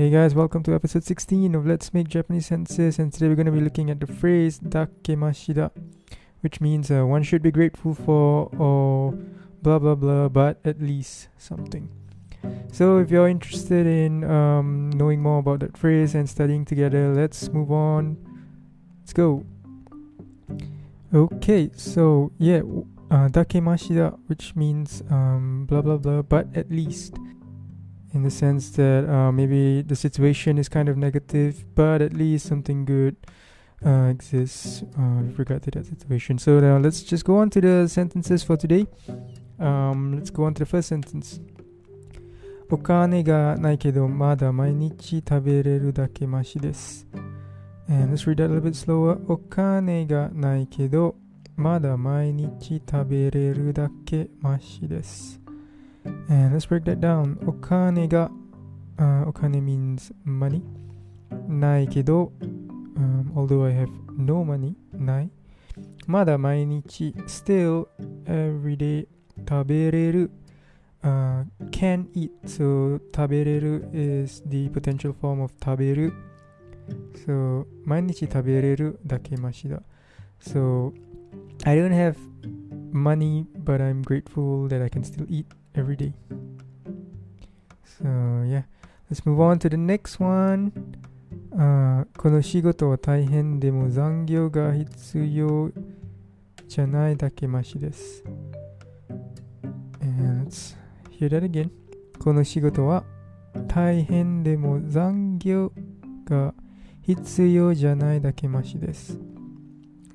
Hey guys, welcome to episode 16 of Let's Make Japanese Sense, and today we're going to be looking at the phrase dakemashida, which means one should be grateful for or blah blah blah, but at least something. So if you're interested in knowing more about that phrase and studying together, let's move on. Let's go. Okay, so yeah, dakemashida, which means blah blah blah, but at least. In the sense that maybe the situation is kind of negative, but at least something good exists with regard to that situation. So now let's just go on to the sentences for today. Let's go on to the first sentence. Okane ga nai kedo mada mainichi tabereru dake mashi desu. And let's read that a little bit slower. Okane ga nai kedo mada mainichi tabereru dake mashi desu. And let's break that down. Okane ga, okane means money. Nai kedo, although I have no money. Nai. Mada mainichi, still every day. Tabereru, can eat. So tabereru is the potential form of taberu. So mainichi tabereru dakemashida. So I don't have money, but I'm grateful that I can still eat every day. So yeah, let's move on to the next one. この仕事は大変でも残業が必要じゃないだけマシです。 And let's hear that again. この仕事は大変でも残業が必要じゃないだけマシです。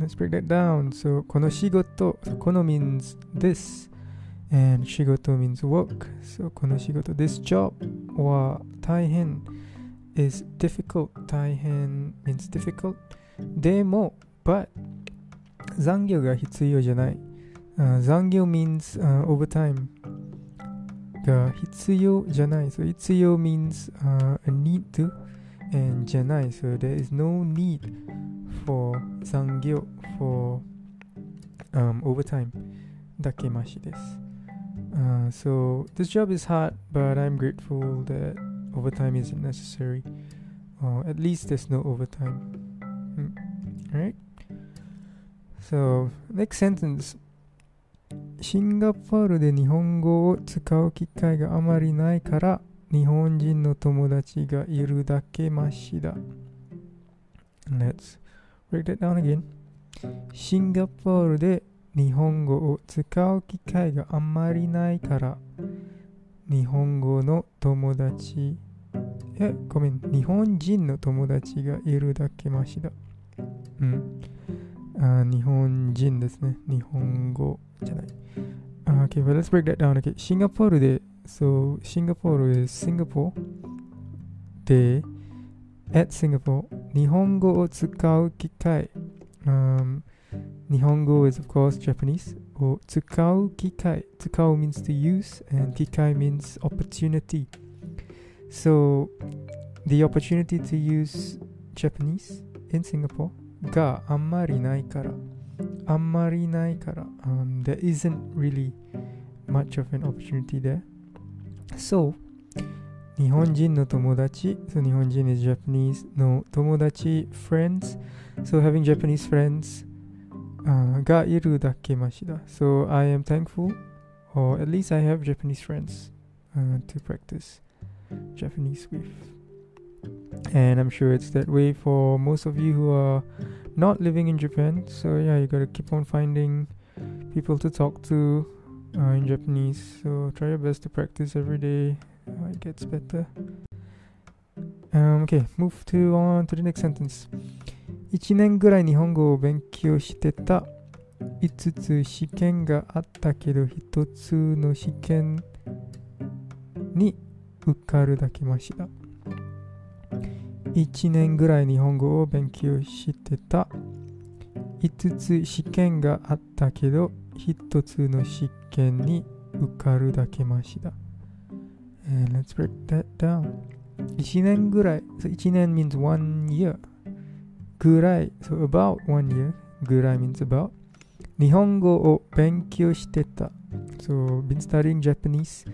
Let's break that down. So この仕事, so この means this, and shigoto means work. So kono shigoto, this job, wa taihen is difficult. Taihen means difficult. Demo, but zangyo ga hitsuyo janai. Zangyo means overtime. Ga hitsuyo janai. So hitsuyo means a need to, and janai, so there is no need for zangyo, for overtime. Dakemashi desu. So this job is hard, but I'm grateful that overtime isn't necessary, or at least there's no overtime. Alright. So next sentence. シンガポールで日本語を使う機会があまりないから日本人の友達がいるだけマシだ。 Let's break that down again. シンガポールで日本語を使う機会があまりないから日本人の友達がいるだけマシだ。 日本人ですね。日本語じゃない。 Okay, well, let's break that down. Okay, シンガポールで so シンガポール is Singapore で at Singapore 日本語を使う機会 Nihongo is of course Japanese. Or tsukau kikai. Tsukau means to use, and kikai means opportunity. So the opportunity to use Japanese in Singapore ga amari nai kara. Amari nai kara. There isn't really much of an opportunity there. So Nihonjin no tomodachi. So Nihonjin is Japanese. No tomodachi, friends. So having Japanese friends. Ga iru dake mashida. So I am thankful, or at least I have Japanese friends to practice Japanese with. And I'm sure it's that way for most of you who are not living in Japan. So yeah, you gotta keep on finding people to talk to in Japanese. So try your best to practice every day. It gets better. Okay, move to on to the next sentence. 1年ぐらい日本語を勉強してた。5つ試験があったけど1つの試験に受かるだけマシだ。 1年ぐらい日本語を勉強してた。5つ試験があったけど1つの試験に受かるだけマシだ。 And let's break that down. 1年ぐらい so 1年 means 1 year. ぐらい so about 1 year. ぐらい means about. 日本語を勉強してた so been studying Japanese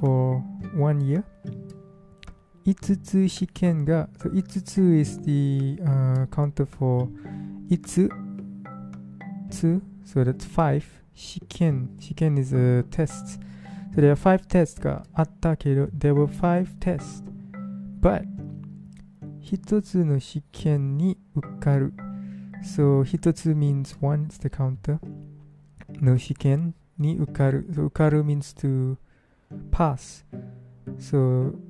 for 1 year. 5つ試験が、so 5つ is the、counter for 5つ so that's 5 試験 is a test. So there are 5 tests があったけど there were 5 tests but 1つの試験に受かる so 1つ means 1 is the counter の試験に受かる so 受かる means to pass so、to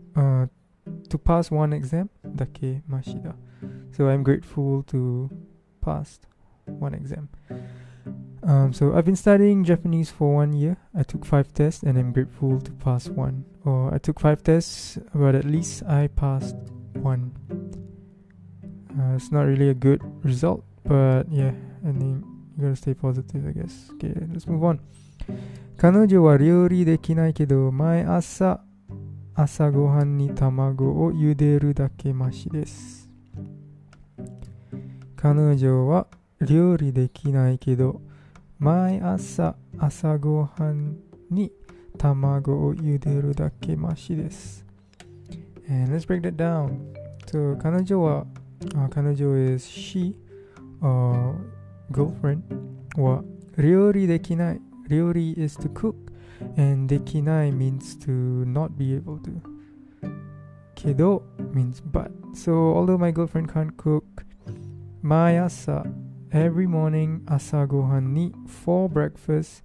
pass one exam だけマシだ so I'm grateful to pass one exam so I've been studying Japanese for 1 year. I took 5 tests and I'm grateful to pass one. Or I took 5 tests, but at least I passed one. It's not really a good result, but yeah, I think you gotta stay positive, I guess. Okay, let's move on. 彼女は料理できないけど、毎朝朝ごはんに卵を茹でるだけマシです。彼女は料理できないけど。毎朝朝ごはんに卵を茹でるだけマシです。And let's break that down. So 彼女は、彼女 is she or girlfriend は料理できない。料理 is to cook and できない means to not be able to. けど means but. So although my girlfriend can't cook, 毎朝Every morning, 朝ごはんに for breakfast,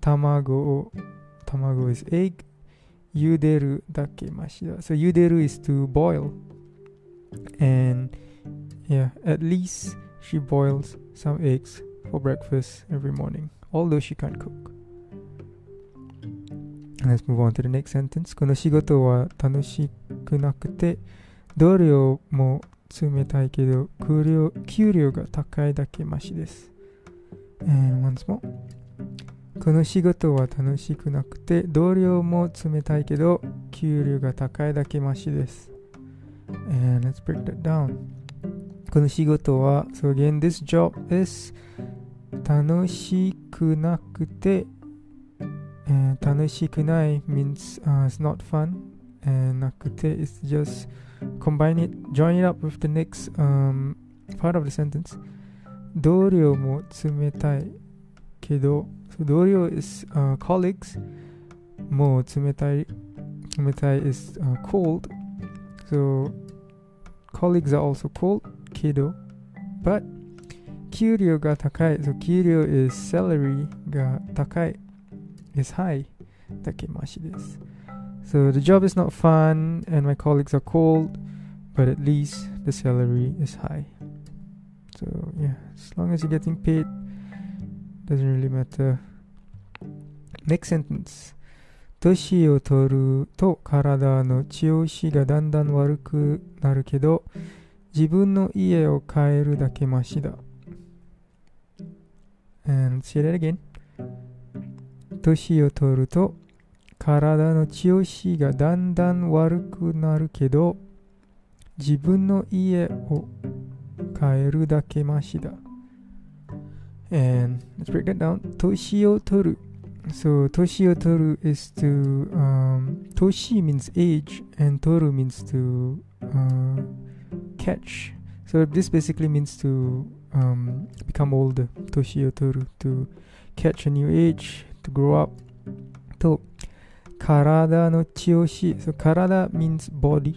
卵 is egg, 茹でるだけマシだ。So 茹でる is to boil. And yeah, at least she boils some eggs for breakfast every morning, although she can't cook. Let's move on to the next sentence. この仕事は楽しくなくて、同僚も冷たいけど給料が高いだけマシです。And once more. この仕事は楽しくなくて同僚も冷たいけど給料が高いだけマシです。And let's break that down. この仕事は、so again, this job is 楽しくなくて、楽しくない means、it's not fun and なくて is just combine it, join it up with the next part of the sentence. 同僚も冷たいけど、so 同僚 is、colleagues も冷たい is、cold. So colleagues are also cold けど but 給料が高い so 給料 is salary が高い is high だけマシですSo the job is not fun and my colleagues are cold, but at least the salary is high. So yeah, as long as you're getting paid, doesn't really matter. Next sentence. 年を取ると体の調子がだんだん悪くなるけど、自分の家を買えるだけマシだ。And say that again. 年を取ると体の調子がだんだん悪くなるけど、自分の家を買えるだけマシだ。And let's break that down. 年を取る。So 年を取る is to 年 means age and 取る means to catch. So this basically means to become older. 年を取る to catch a new age, to grow up. と体の調子 so 体 means body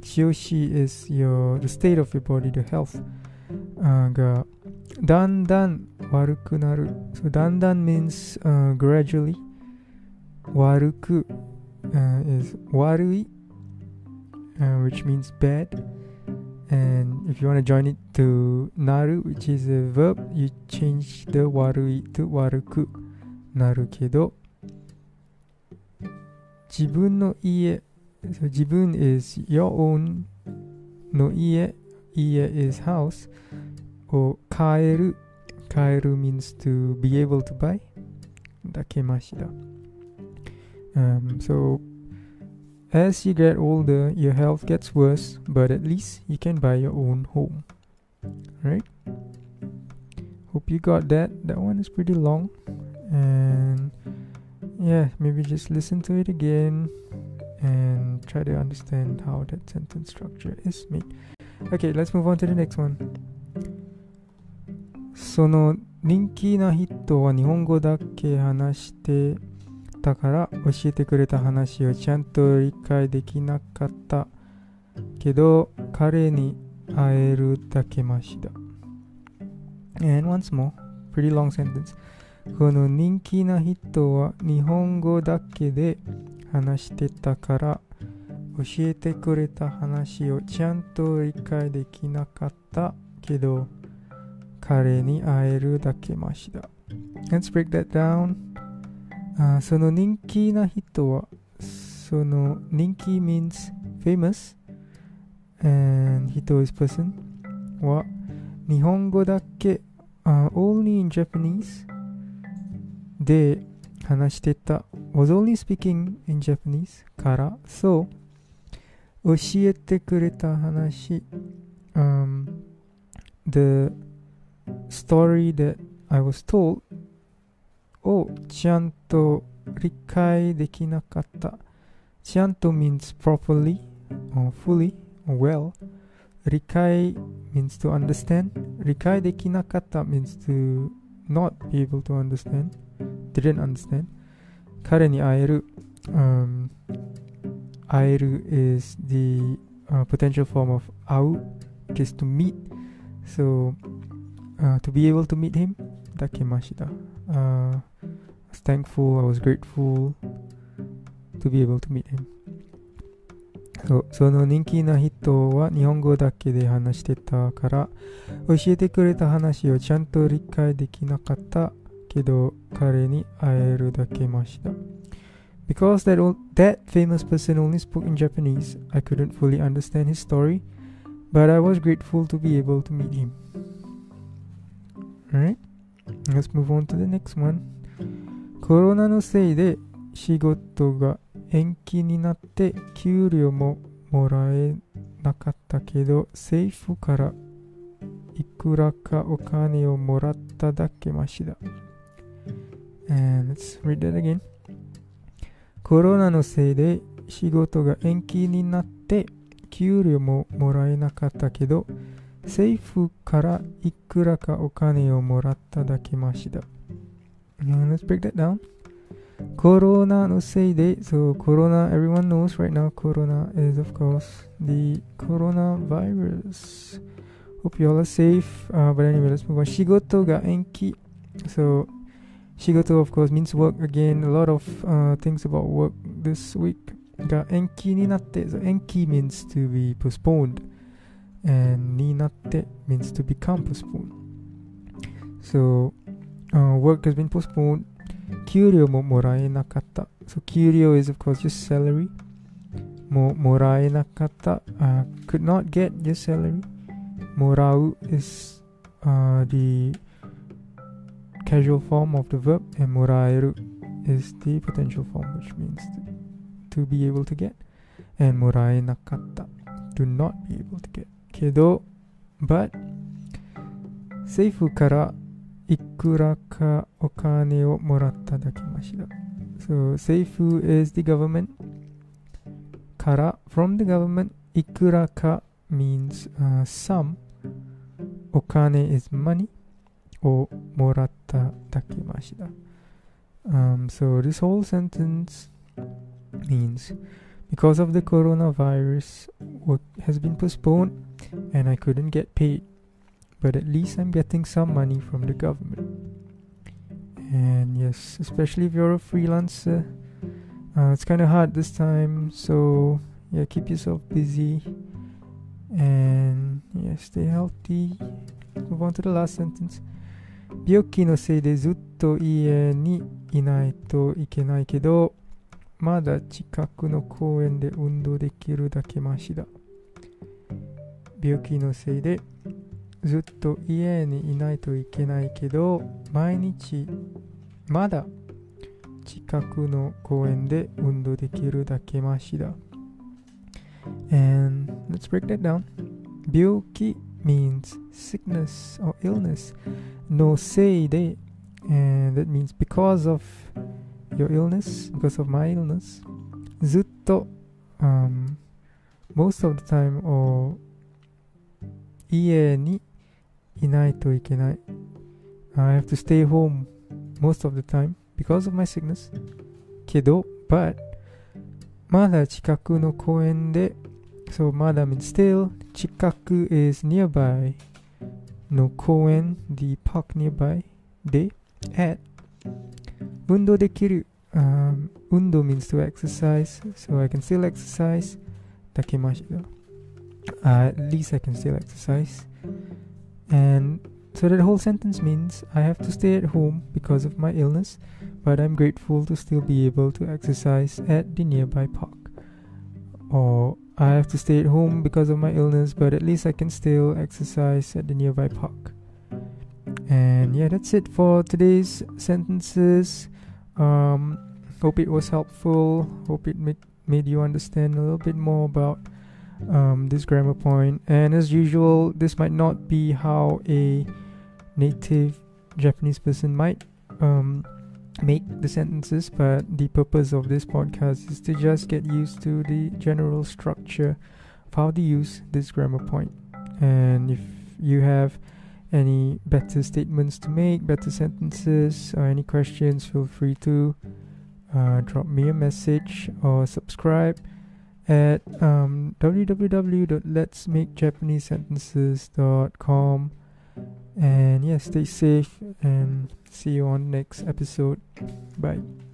調子 is your, the state of your body, the health がだんだん悪くなる so だんだん means、gradually 悪く、is 悪い、which means bad and if you want to join it to なる which is a verb you change the 悪い to 悪くなるけど自分の家、so 自分 is your own の家、家 is house を買える means to be able to buy だけましだ。So as you get older, your health gets worse, but at least you can buy your own home. Right? Hope you got that. That one is pretty long and yeah, maybe just listen to it again and try to understand how that sentence structure is made. Okay, let's move on to the next one. その人気な人は日本語だけ話してたから教えてくれた話をちゃんと理解できなかったけど彼に会えるだけましだ。 And once more, pretty long sentence. この人気な人は日本語だけで話してたから教えてくれた話をちゃんと理解できなかったけど彼に会えるだけましだ。 Let's break that down. その人気な人は、その人気 means famous and 人 is person は日本語だけ、only in Japanese で話してた was only speaking in Japanese からそう教えてくれた話、the story that I was told をちゃんと理解できなかった。ちゃんと means properly or fully or well. 理解 means to understand. 理解できなかった means to not be able to understand, didn't understand. 彼に会える、会える is the、potential form of 会う which is to meet. So to be able to meet him, dakemashida. I was thankful, I was grateful to be able to meet him. So, その人気な人は日本語だけで話してたから教えてくれた話をちゃんと理解できなかったけど彼に会えるだけました。 Because that famous person only spoke in Japanese, I couldn't fully understand his story, but I was grateful to be able to meet him.Alright, let's move on to the next one. コロナのせいで仕事が延期になって給料ももらえなかったけど政府からいくらかお金をもらっただけましだ。And let's read that again. コロナのせいで仕事が延期になって給料ももらえなかったけど政府からいくらかお金をもらっただけましだ。 Let's break that down. コロナのせいで、so コロナ everyone knows right now, コロナ is of course the coronavirus. Hope you all are safe.、But anyway, let's move on. 仕事が延期。So 仕事 of course means work again. A lot of、things about work this week が延期になって、so 延期 means to be postponed.And になって means to become postponed. So、work has been postponed. 給料ももらえなかった。So 給料 is of course just salary. もらえなかった。Could not get just salary. もらう is、the casual form of the verb, and もらえる is the potential form, which means to be able to get. And もらえなかった。Do not be able to get.けど but 政府からいくらかお金をもらっただけましだ。 So 政府 is the government から from the government いくらか means、some お金 is money をもらっただけましだ、So this whole sentence means because of the coronavirus work has been postponed and I couldn't get paid, but at least I'm getting some money from the government. And yes, especially if you're a freelancer, it's kind of hard this time, so yeah, keep yourself busy and yeah, stay healthy. Move on to the last sentence. 病気のせいでずっと家にいないといけないけどまだ近くの公園で運動できるだけマシだ。病気のせいでずっと家にいないといけないけど毎日まだ近くの公園で運動できるだけマシだ。 And let's break that down. 病気 means sickness or illness. のせいで and that means because of your illness, because of my illness. ずっと most of the time or 家にいないといけない. I have to stay home most of the time because of my sickness. けど but まだ近くの公園で so まだ means still 近く is nearby の公園 the park nearby で at 運動できるundo means to exercise, so I can still exercise. Takemashida. At least I can still exercise. And so that whole sentence means I have to stay at home because of my illness, but I'm grateful to still be able to exercise at the nearby park. Or I have to stay at home because of my illness, but at least I can still exercise at the nearby park. And yeah, that's it for today's sentences. Hope it was helpful. Hope it made you understand a little bit more about this grammar point. And as usual, this might not be how a native Japanese person might make the sentences, but the purpose of this podcast is to just get used to the general structure of how to use this grammar point. And if you have any better statements to make, better sentences, or any questions, feel free to drop me a message or subscribe at www.letsmakejapanesesentences.com. And yeah, stay safe and see you on next episode. Bye.